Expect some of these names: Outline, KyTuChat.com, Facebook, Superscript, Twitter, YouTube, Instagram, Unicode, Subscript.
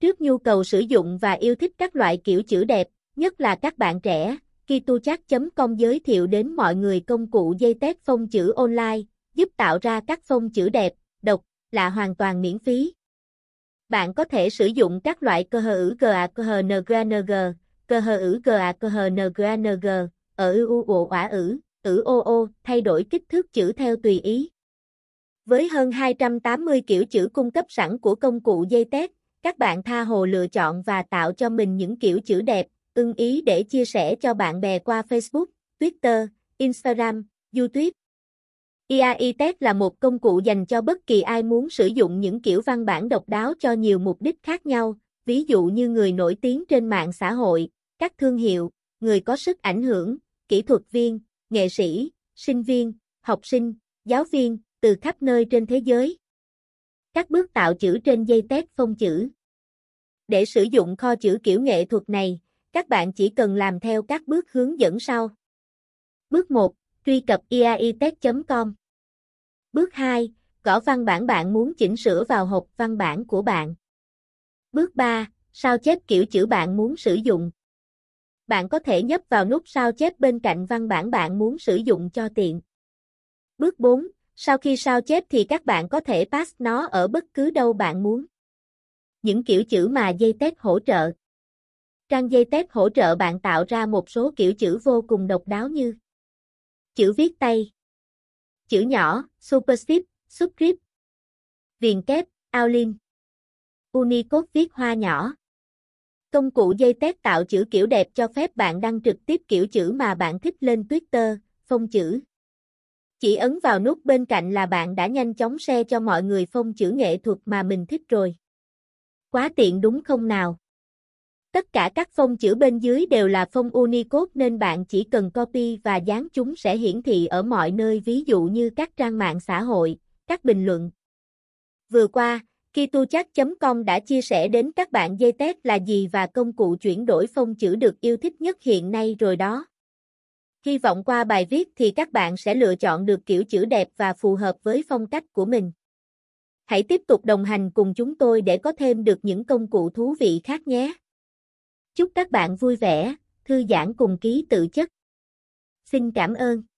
Trước nhu cầu sử dụng và yêu thích các loại kiểu chữ đẹp, nhất là các bạn trẻ, KyTuChat.com giới thiệu đến mọi người công cụ dây tép phông chữ online, giúp tạo ra các phông chữ đẹp, độc, lạ hoàn toàn miễn phí. Bạn có thể sử dụng các loại cơ hờ ử GAKHNG, cơ hờ ử GAKHNG, ở UU ả ử OO, thay đổi kích thước chữ theo tùy ý. Với hơn 280 kiểu chữ cung cấp sẵn của công cụ dây tép, các bạn tha hồ lựa chọn và tạo cho mình những kiểu chữ đẹp, ưng ý để chia sẻ cho bạn bè qua Facebook, Twitter, Instagram, YouTube. KyTuChat là một công cụ dành cho bất kỳ ai muốn sử dụng những kiểu văn bản độc đáo cho nhiều mục đích khác nhau, ví dụ như người nổi tiếng trên mạng xã hội, các thương hiệu, người có sức ảnh hưởng, kỹ thuật viên, nghệ sĩ, sinh viên, học sinh, giáo viên, từ khắp nơi trên thế giới. Các bước tạo chữ trên dây tép phông chữ. Để sử dụng kho chữ kiểu nghệ thuật này, các bạn chỉ cần làm theo các bước hướng dẫn sau. Bước 1. Truy cập KyTuChat.com. Bước 2. Gõ văn bản bạn muốn chỉnh sửa vào hộp văn bản của bạn. Bước 3. Sao chép kiểu chữ bạn muốn sử dụng. Bạn có thể nhấp vào nút sao chép bên cạnh văn bản bạn muốn sử dụng cho tiện. Bước 4. Sau khi sao chép thì các bạn có thể paste nó ở bất cứ đâu bạn muốn. Những kiểu chữ mà dây tép hỗ trợ. Trang dây tép hỗ trợ bạn tạo ra một số kiểu chữ vô cùng độc đáo như chữ viết tay, chữ nhỏ, Superscript, Subscript, viền kép, Outline, Unicode viết hoa nhỏ. Công cụ dây tép tạo chữ kiểu đẹp cho phép bạn đăng trực tiếp kiểu chữ mà bạn thích lên Twitter, phông chữ. Chỉ ấn vào nút bên cạnh là bạn đã nhanh chóng share cho mọi người phông chữ nghệ thuật mà mình thích rồi. Quá tiện đúng không nào? Tất cả các phông chữ bên dưới đều là phông Unicode nên bạn chỉ cần copy và dán chúng sẽ hiển thị ở mọi nơi, ví dụ như các trang mạng xã hội, các bình luận. Vừa qua, KyTuChat.com đã chia sẻ đến các bạn dây tép là gì và công cụ chuyển đổi phông chữ được yêu thích nhất hiện nay rồi đó. Hy vọng qua bài viết thì các bạn sẽ lựa chọn được kiểu chữ đẹp và phù hợp với phong cách của mình. Hãy tiếp tục đồng hành cùng chúng tôi để có thêm được những công cụ thú vị khác nhé. Chúc các bạn vui vẻ, thư giãn cùng ký tự chất. Xin cảm ơn.